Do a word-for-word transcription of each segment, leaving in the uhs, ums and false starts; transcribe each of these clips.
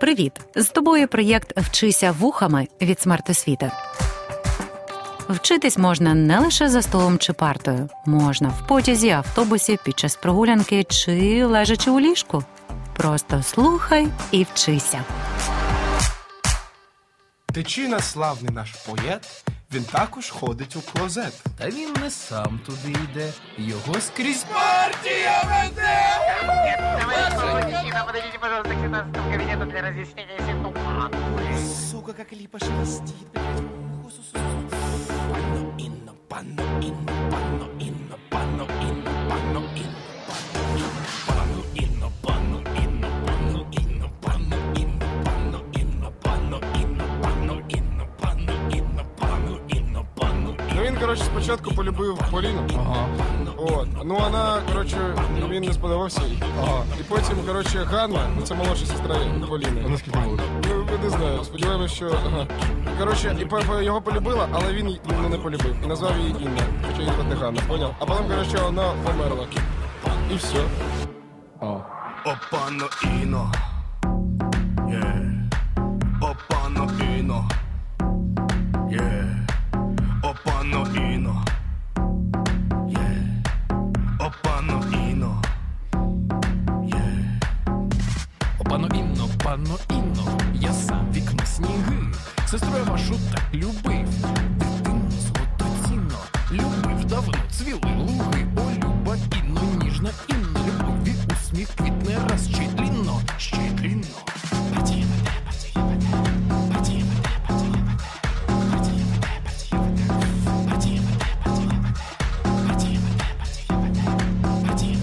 Привіт! З тобою проєкт «Вчися вухами» від Смарт освіта. Вчитись можна не лише за столом чи партою. Можна в потязі, автобусі, під час прогулянки чи лежачи у ліжку. Просто слухай і вчися. Тичина – славний наш поет. Він також ходить у клозет. Та він не сам туди йде. Його скрізь партія веде! Сука, як ліпа шелестить. Панно Інно, панно Інно, панно Інно, панно Інно, панно Інно. Короче, спочатку полюбив Поліну. Ага. От. Ну, вона, короче, він не сподобався їй. Ага. І потім, короче, Ганна, ну це молодша сестра Поліни. Вона скільки було? Ну, не знаю. Сподіваємося, що... Ага. Короче, і його полюбила, але він ну, не полюбив. І назвав її Інна. Хоча її звати Ганна, поняв? А потім, короче, вона померла. І все. О. О, панно Іно. О, панно Іно. Панно Інно, я сам вікно сніги, сестру я вашу так любив, дитину золотоцінно, любив давно, цвіли луги, о, люба Інно, ніжна Інно, любові усміх квітне раз щедрінно, щедрінно. Батіг веде, батіг веде, батіг веде, батіг веде, батіг веде, батіг веде, батіг веде, батіг веде, батіг веде, батіг веде, батіг веде, батіг веде, батіг веде, батіг веде, батіг веде.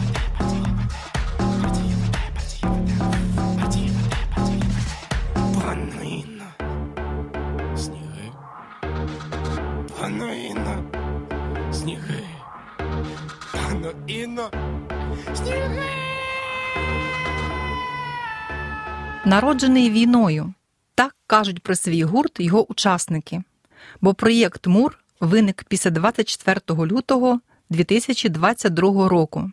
Панно Інно, сніги. Панно Інно, сніги. Панно Інно, сніги. Народжений війною. Так кажуть про свій гурт його учасники. Бо проєкт «Мур» виник після двадцять четвертого лютого дві тисячі двадцять другого року.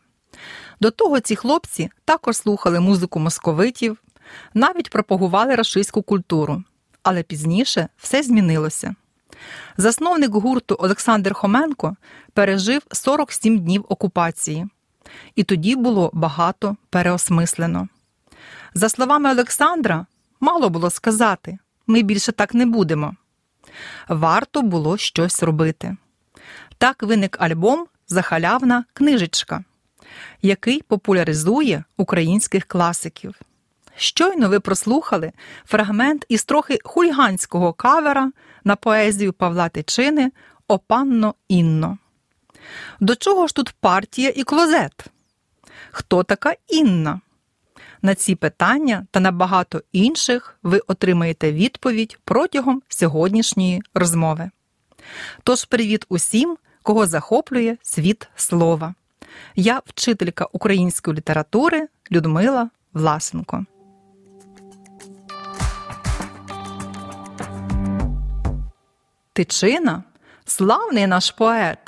До того ці хлопці також слухали музику московитів, навіть пропагували рашистську культуру. Але пізніше все змінилося. Засновник гурту Олександр Хоменко пережив сорок сім днів окупації. І тоді було багато переосмислено. За словами Олександра, мало було сказати «ми більше так не будемо». Варто було щось робити. Так виник альбом «Захалявна книжечка», який популяризує українських класиків. Щойно ви прослухали фрагмент із трохи хуліганського кавера на поезію Павла Тичини «О панно Інно». До чого ж тут партія і клозет? Хто така Інна? На ці питання та на багато інших ви отримаєте відповідь протягом сьогоднішньої розмови. Тож привіт усім, кого захоплює світ слова. Я вчителька української літератури Людмила Власенко. Тичина – славний наш поет.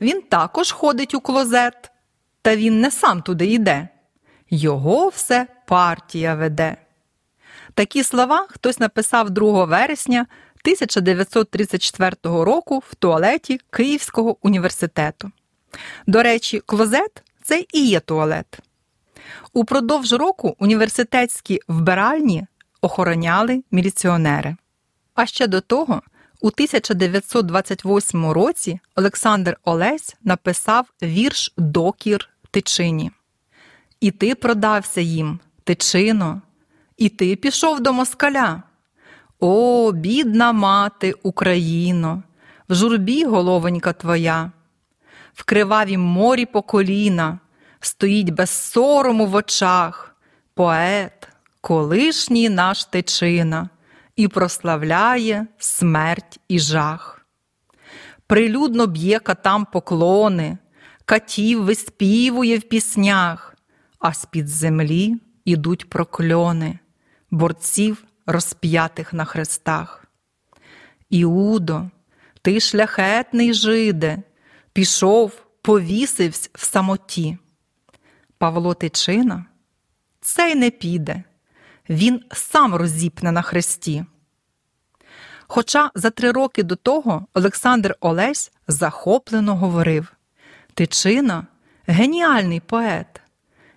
Він також ходить у клозет. Та він не сам туди йде. Його все партія веде. Такі слова хтось написав другого вересня тисяча дев'ятсот тридцять четвертого року в туалеті Київського університету. До речі, клозет – це і є туалет. Упродовж року університетські вбиральні охороняли міліціонери. А ще до того – у тисяча дев'ятсот двадцять восьмому році Олександр Олесь написав вірш «Докір Тичині». «І ти продався їм, Тичино, і ти пішов до москаля. О, бідна мати Україно, в журбі головонька твоя, в кривавім морі по коліна, стоїть без сорому в очах, поет, колишній наш Тичина». І прославляє смерть і жах. Прилюдно б'є катам поклони, катів виспівує в піснях, а з-під землі ідуть прокльони, борців розп'ятих на хрестах. Іудо, ти шляхетний жиде, пішов, повісивсь в самоті. Павло Тичина? Цей не піде. він сам розіпне на хресті. Хоча за три роки до того Олександр Олесь захоплено говорив: «Тичина – геніальний поет,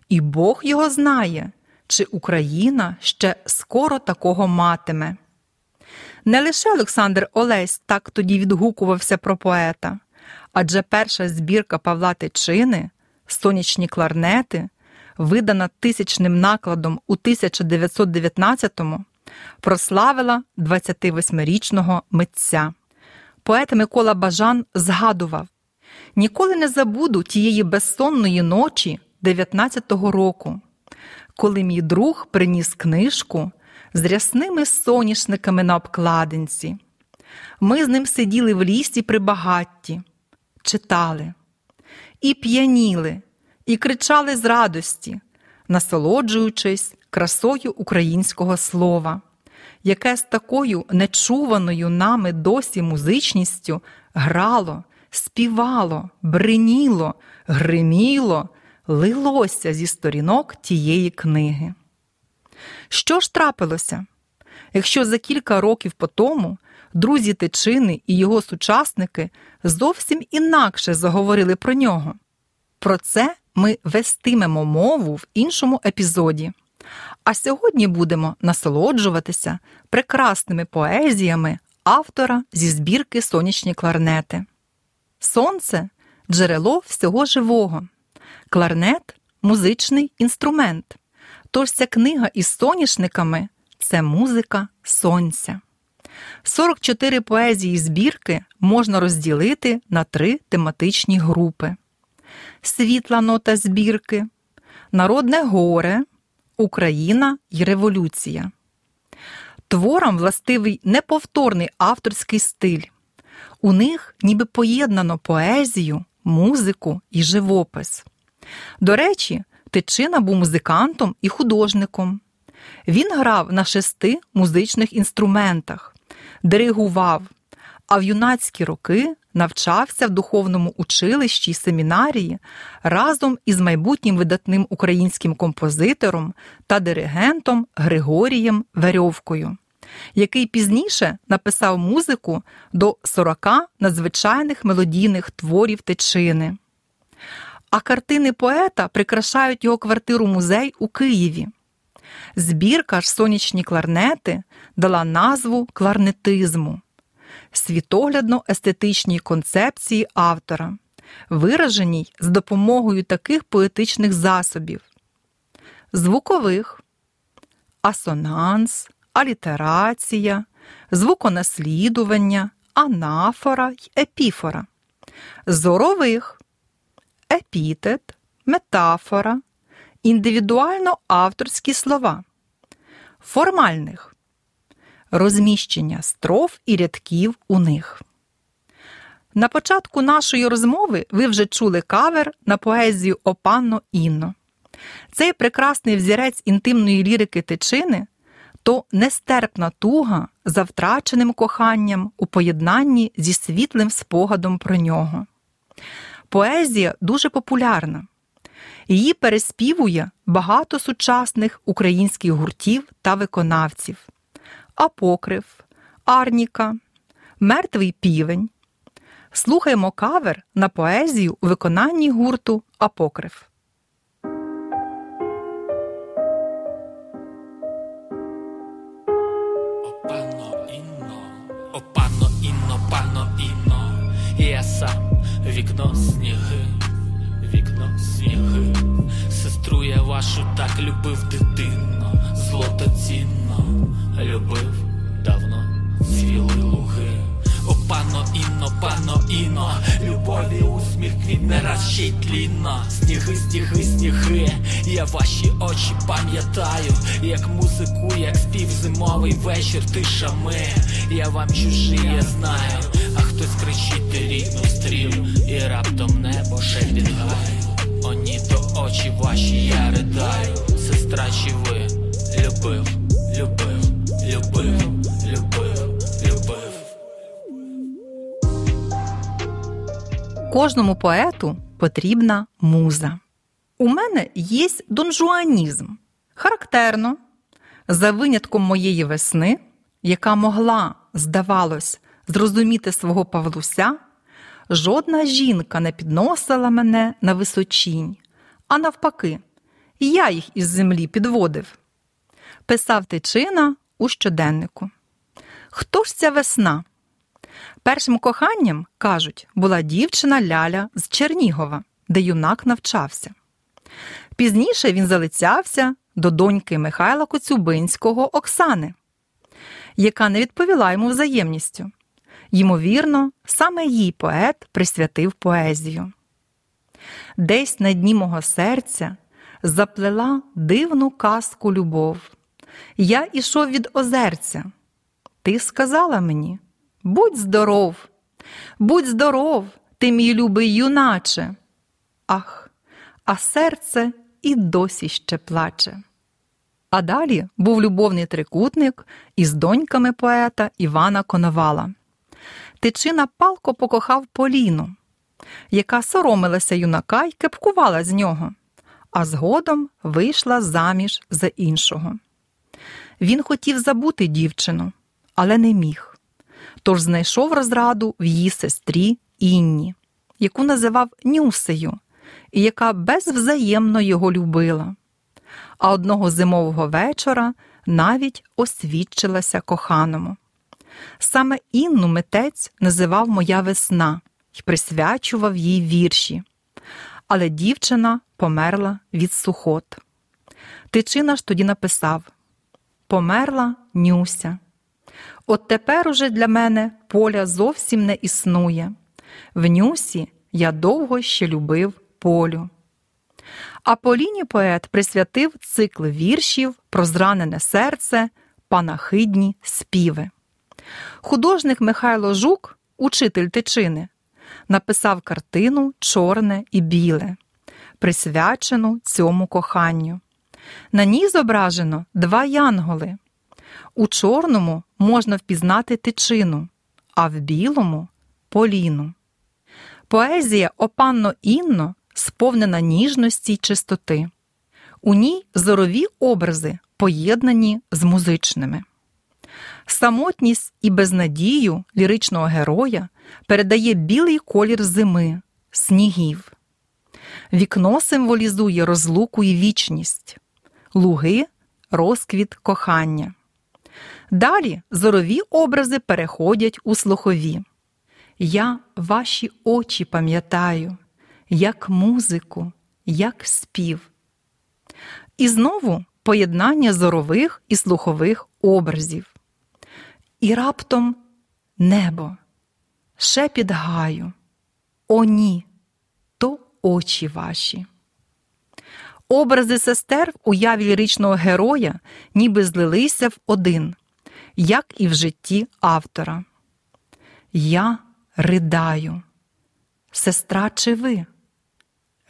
і Бог його знає, чи Україна ще скоро такого матиме». Не лише Олександр Олесь так тоді відгукувався про поета, адже перша збірка Павла Тичини «Сонячні кларнети», видана тисячним накладом у тисяча дев'ятсот дев'ятнадцятому, прославила двадцятивосьмирічного митця. Поет Микола Бажан згадував: «Ніколи не забуду тієї безсонної ночі дев'ятнадцятого року, коли мій друг приніс книжку з рясними соняшниками на обкладинці. Ми з ним сиділи в лісі при багатті, читали. І п'яніли, і кричали з радості, насолоджуючись красою українського слова, яке з такою нечуваною нами досі музичністю грало, співало, бриніло, гриміло, лилося зі сторінок тієї книги». Що ж трапилося, якщо за кілька років потому друзі Тичини і його сучасники зовсім інакше заговорили про нього? Про це ми вестимемо мову в іншому епізоді. А сьогодні будемо насолоджуватися прекрасними поезіями автора зі збірки «Сонячні кларнети». Сонце – джерело всього живого. Кларнет – музичний інструмент. Тож ця книга із соняшниками – це музика сонця. сорок чотири поезії збірки можна розділити на три тематичні групи: «Світла нота збірки», «Народне горе», «Україна й революція». Творам властивий неповторний авторський стиль. У них ніби поєднано поезію, музику і живопис. До речі, Тичина був музикантом і художником. Він грав на шести музичних інструментах, диригував, а в юнацькі роки навчався в духовному училищі й семінарії разом із майбутнім видатним українським композитором та диригентом Григорієм Верьовкою, який пізніше написав музику до сорока надзвичайних мелодійних творів Тичини. А картини поета прикрашають його квартиру-музей у Києві. Збірка ж «Сонячні кларнети» дала назву кларнетизму – світоглядно-естетичній концепції автора, вираженій з допомогою таких поетичних засобів – звукових: асонанс, алітерація, звуконаслідування, анафора й епіфора, зорових: епітет, метафора, індивідуально-авторські слова, формальних: розміщення строф і рядків у них. На початку нашої розмови ви вже чули кавер на поезію «О панно Інно». Цей прекрасний взірець інтимної лірики Тичини – то нестерпна туга за втраченим коханням у поєднанні зі світлим спогадом про нього. Поезія дуже популярна. Її переспівує багато сучасних українських гуртів та виконавців: Апокрив, Арніка, Мертвий півень. Слухаємо кавер на поезію у виконанні гурту Апокрив. О панно Інно, о панно Інно, панно Інно, я сам вікно сніги, вікно сніги. Сестру я вашу так любив дитинно, злотоцінно любив давно, цвіли луги. О панно Інно, панно Інно, любові усміх квітне раз ще й тлінно. Сніги, сніги, сніги, я ваші очі пам'ятаю, як музику, як спів зимовий вечір тишами. Я вам чужий, я знаю, а хтось кричить рідну стрілю, і раптом небо шепінгає. О ні, то очі ваші я ридаю, сестра, чи ви любив, любив, любив, любив, любив. Кожному поету потрібна муза. У мене є донжуанізм. Характерно, за винятком моєї весни, яка могла, здавалось, зрозуміти свого Павлуся, жодна жінка не підносила мене на височінь, а навпаки, я їх із землі підводив. Писав Тичина у щоденнику. Хто ж ця весна? Першим коханням, кажуть, була дівчина Ляля з Чернігова, де юнак навчався. Пізніше він залицявся до доньки Михайла Коцюбинського Оксани, яка не відповіла йому взаємністю. Ймовірно, саме їй поет присвятив поезію. Десь на дні мого серця заплела дивну казку любов. Я ішов від озерця. Ти сказала мені: будь здоров, будь здоров, ти мій любий юначе. Ах, а серце і досі ще плаче. А далі був любовний трикутник із доньками поета Івана Коновала. Тичина палко покохав Поліну, яка соромилася юнака й кепкувала з нього, а згодом вийшла заміж за іншого. Він хотів забути дівчину, але не міг. Тож знайшов розраду в її сестрі Інні, яку називав Нюсею, і яка безвзаємно його любила. А одного зимового вечора навіть освідчилася коханому. Саме Інну митець називав «Моя весна» і присвячував їй вірші. Але дівчина померла від сухот. Тичина ж тоді написав: «Померла Нюся. От тепер уже для мене поля зовсім не існує. В Нюсі я довго ще любив полю». А Поліні поет присвятив цикл віршів про зранене серце, панахидні співи. Художник Михайло Жук, учитель Тичини, написав картину «Чорне і біле», присвячену цьому коханню. На ній зображено два янголи. У чорному можна впізнати Тичину, а в білому – Поліну. Поезія «О панно Інно» сповнена ніжності й чистоти. У ній зорові образи поєднані з музичними. Самотність і безнадію ліричного героя передає білий колір зими, снігів. Вікно символізує розлуку і вічність, луги – розквіт кохання. Далі зорові образи переходять у слухові. Я ваші очі пам'ятаю, як музику, як спів. І знову поєднання зорових і слухових образів. І раптом небо, шепіт гаю. О ні, то очі ваші. Образи сестер в уяві ліричного героя ніби злилися в один, як і в житті автора. Я ридаю. Сестра чи ви?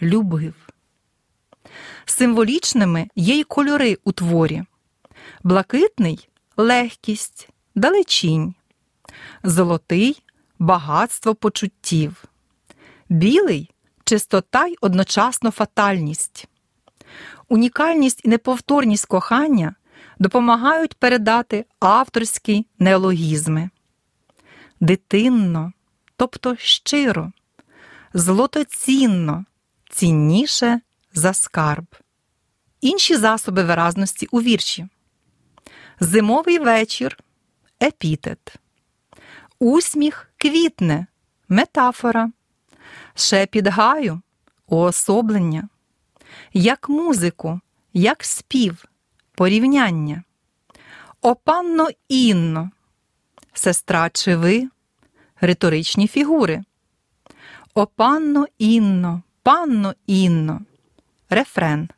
Любив. Символічними є й кольори у творі. Блакитний – легкість, далечінь. Золотий – багатство почуттів. Білий – чистота й одночасно фатальність. Унікальність і неповторність кохання допомагають передати авторські неологізми. Дитинно, тобто щиро, злотоцінно, цінніше за скарб. Інші засоби виразності у вірші. Зимовий вечір – епітет. Усміх квітне – метафора. Шепіт гаю – уособлення. Як музику, як спів, порівняння. О панно Інно, сестра чи ви, риторичні фігури. О панно Інно, панно Інно, рефрен.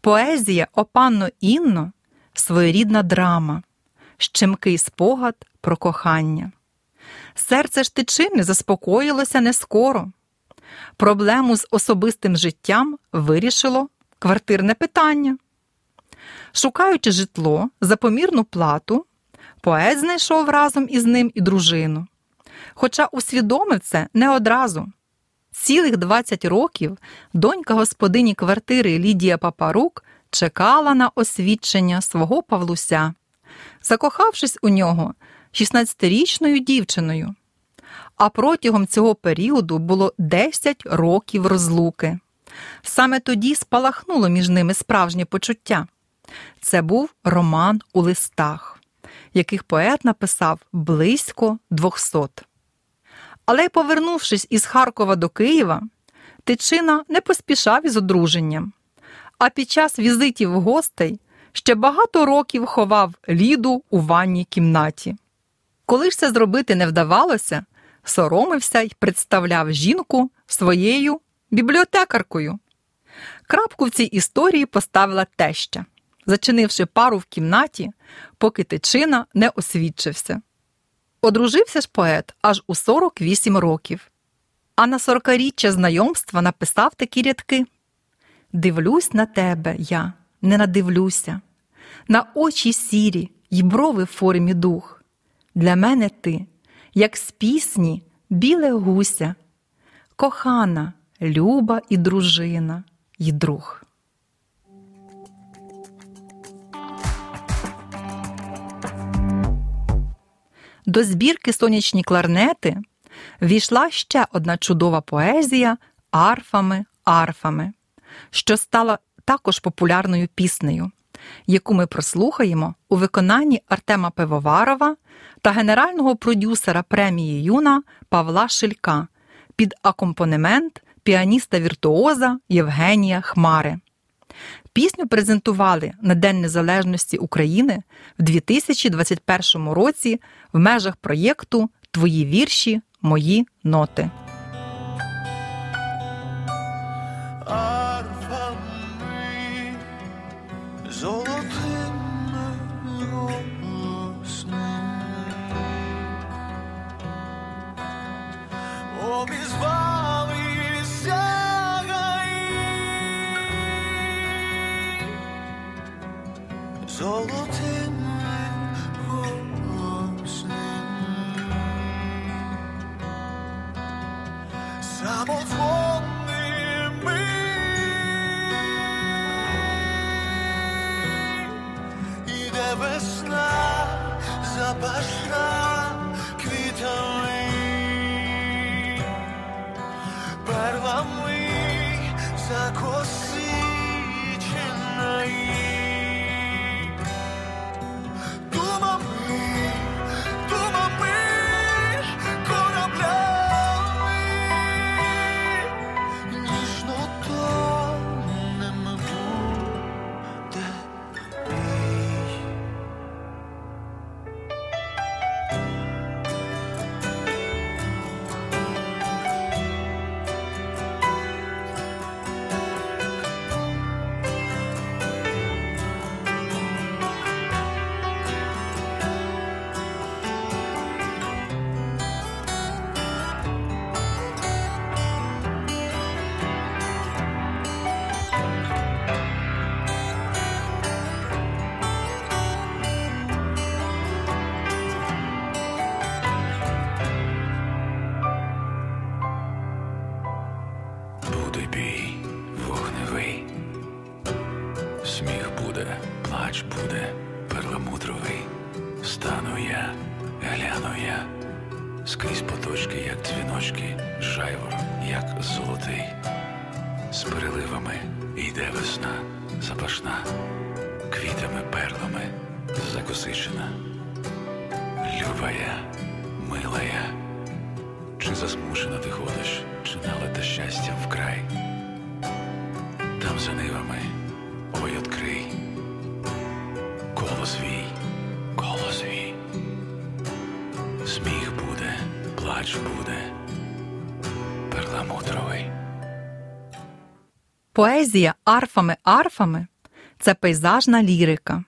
Поезія «О панно Інно» – своєрідна драма, щемкий спогад про кохання. Серце ж Тичини заспокоїлося не скоро. Проблему з особистим життям вирішило квартирне питання. Шукаючи житло за помірну плату, поет знайшов разом із ним і дружину. Хоча усвідомив це не одразу. Цілих двадцять років донька господині квартири Лідія Папарук чекала на освідчення свого Павлуся, закохавшись у нього шістнадцятирічною дівчиною. А протягом цього періоду було десять років розлуки. Саме тоді спалахнуло між ними справжнє почуття. Це був роман «У листах», яких поет написав близько двохсот. Але, повернувшись із Харкова до Києва, Тичина не поспішав із одруженням. А під час візитів гостей ще багато років ховав Ліду у ванній кімнаті. Коли ж це зробити не вдавалося, соромився й представляв жінку своєю бібліотекаркою. Крапку в цій історії поставила теща, зачинивши пару в кімнаті, поки Тичина не освідчився. Одружився ж поет аж у сорок вісім років. А на сорокаріччя знайомства написав такі рядки. «Дивлюсь на тебе я, не надивлюся, на очі сірі й брови в формі дух. Для мене ти, як з пісні біле гуся, кохана, люба і дружина, і друг». До збірки «Сонячні кларнети» війшла ще одна чудова поезія «Арфами, арфами», що стала також популярною піснею, яку ми прослухаємо у виконанні Артема Пивоварова та генерального продюсера премії «Юна» Павла Шилька під акомпанемент піаніста-віртуоза Євгенія Хмари. Пісню презентували на День Незалежності України в дві тисячі двадцять першому році в межах проєкту «Твої вірші, мої ноти». Арфами золотими голосними обізвалися гаї, золотими голосними самозвонами. Іде весна, запашна квітами, перлами закосиченої. Поезія «Арфами-арфами» – це пейзажна лірика,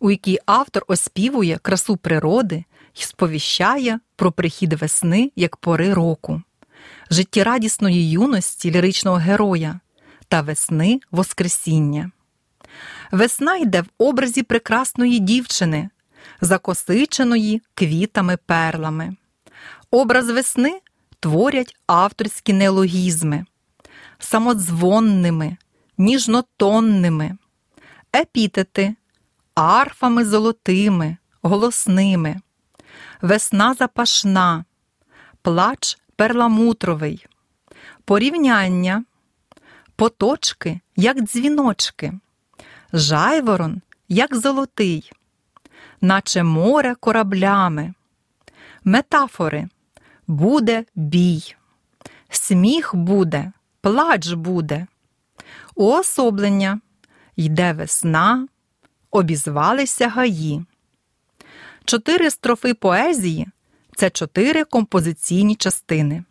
у якій автор оспівує красу природи і сповіщає про прихід весни як пори року, життєрадісної юності ліричного героя та весни Воскресіння. Весна йде в образі прекрасної дівчини, закосиченої квітами-перлами. Образ весни творять авторські неологізми – самодзвонними, ніжнотонними, епітети арфами золотими, голосними, весна запашна, плач перламутровий, порівняння, поточки, як дзвіночки, жайворон, як золотий, наче море кораблями, метафори, буде бій, сміх буде, плач буде, уособлення, йде весна, обізвалися гаї. Чотири строфи поезії – це чотири композиційні частини.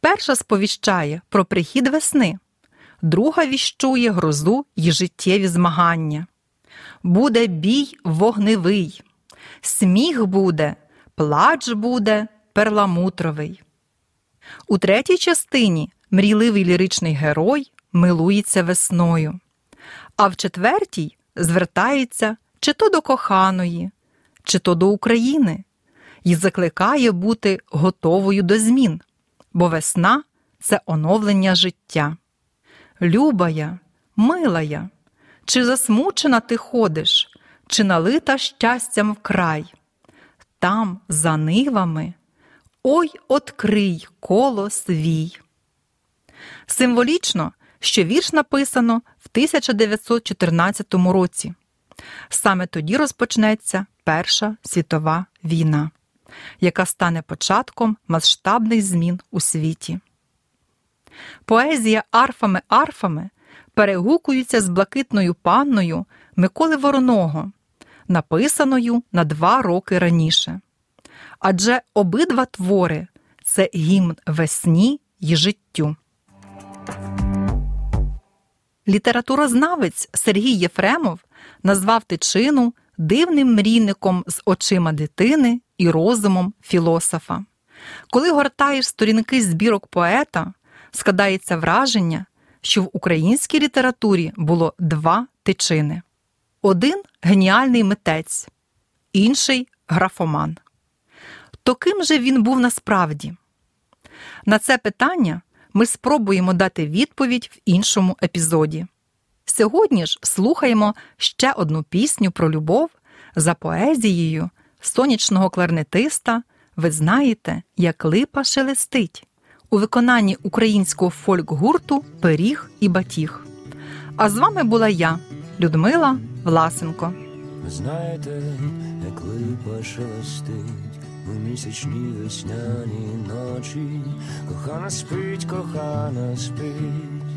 Перша сповіщає про прихід весни, друга віщує грозу й життєві змагання. Буде бій вогневий, сміх буде, плач буде перламутровий. У третій частині мрійливий ліричний герой милується весною, а в четвертій звертається чи то до коханої, чи то до України і закликає бути готовою до змін, бо весна – це оновлення життя. Любая, милая, чи засмучена ти ходиш, чи налита щастям вкрай? Там, за нивами, ой, открий коло свій. Символічно, що вірш написано в тисяча дев'ятсот чотирнадцятому році. Саме тоді розпочнеться Перша світова війна, яка стане початком масштабних змін у світі. Поезія арфами-арфами перегукується з «Блакитною панною» Миколи Вороного, написаною на два роки раніше. Адже обидва твори – це гімн весні й життю. Літературознавець Сергій Єфремов назвав Тичину дивним мрійником з очима дитини і розумом філософа. Коли гортаєш сторінки збірок поета, складається враження, що в українській літературі було два Тичини. Один – геніальний митець, інший – графоман. То ким же він був насправді? На це питання ми спробуємо дати відповідь в іншому епізоді. Сьогодні ж слухаємо ще одну пісню про любов за поезією сонячного кларнетиста «Ви знаєте, як липа шелестить» у виконанні українського фольк-гурту «Пиріг і батіг». А з вами була я, Людмила Власенко. Ви знаєте, як липа шелестить у місячні весняні ночі. Кохана спить, кохана спить,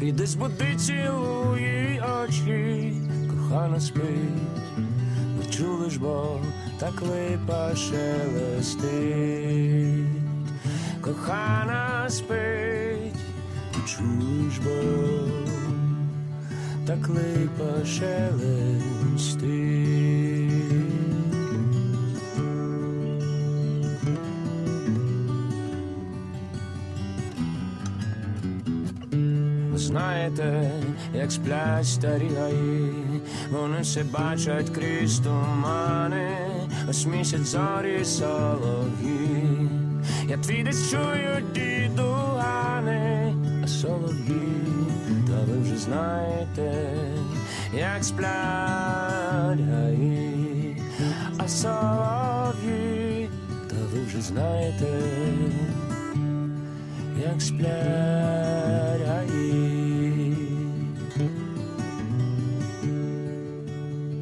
піди збуди, цілуй її очі. Кохана спить, бо чули ж, бо так липа шелестить. Кохана спить, бо чули ж, бо так липа шелестить. Знаєте, як сплять старі гаї, вони все бачать крізь тумани. Ось місяць, зорі, солов'ї, я твій десь чую, діду, гани. А солов'ї, та ви вже знаєте, як сплять гаї. А солов'ї, та ви вже знаєте, як сплять гаї.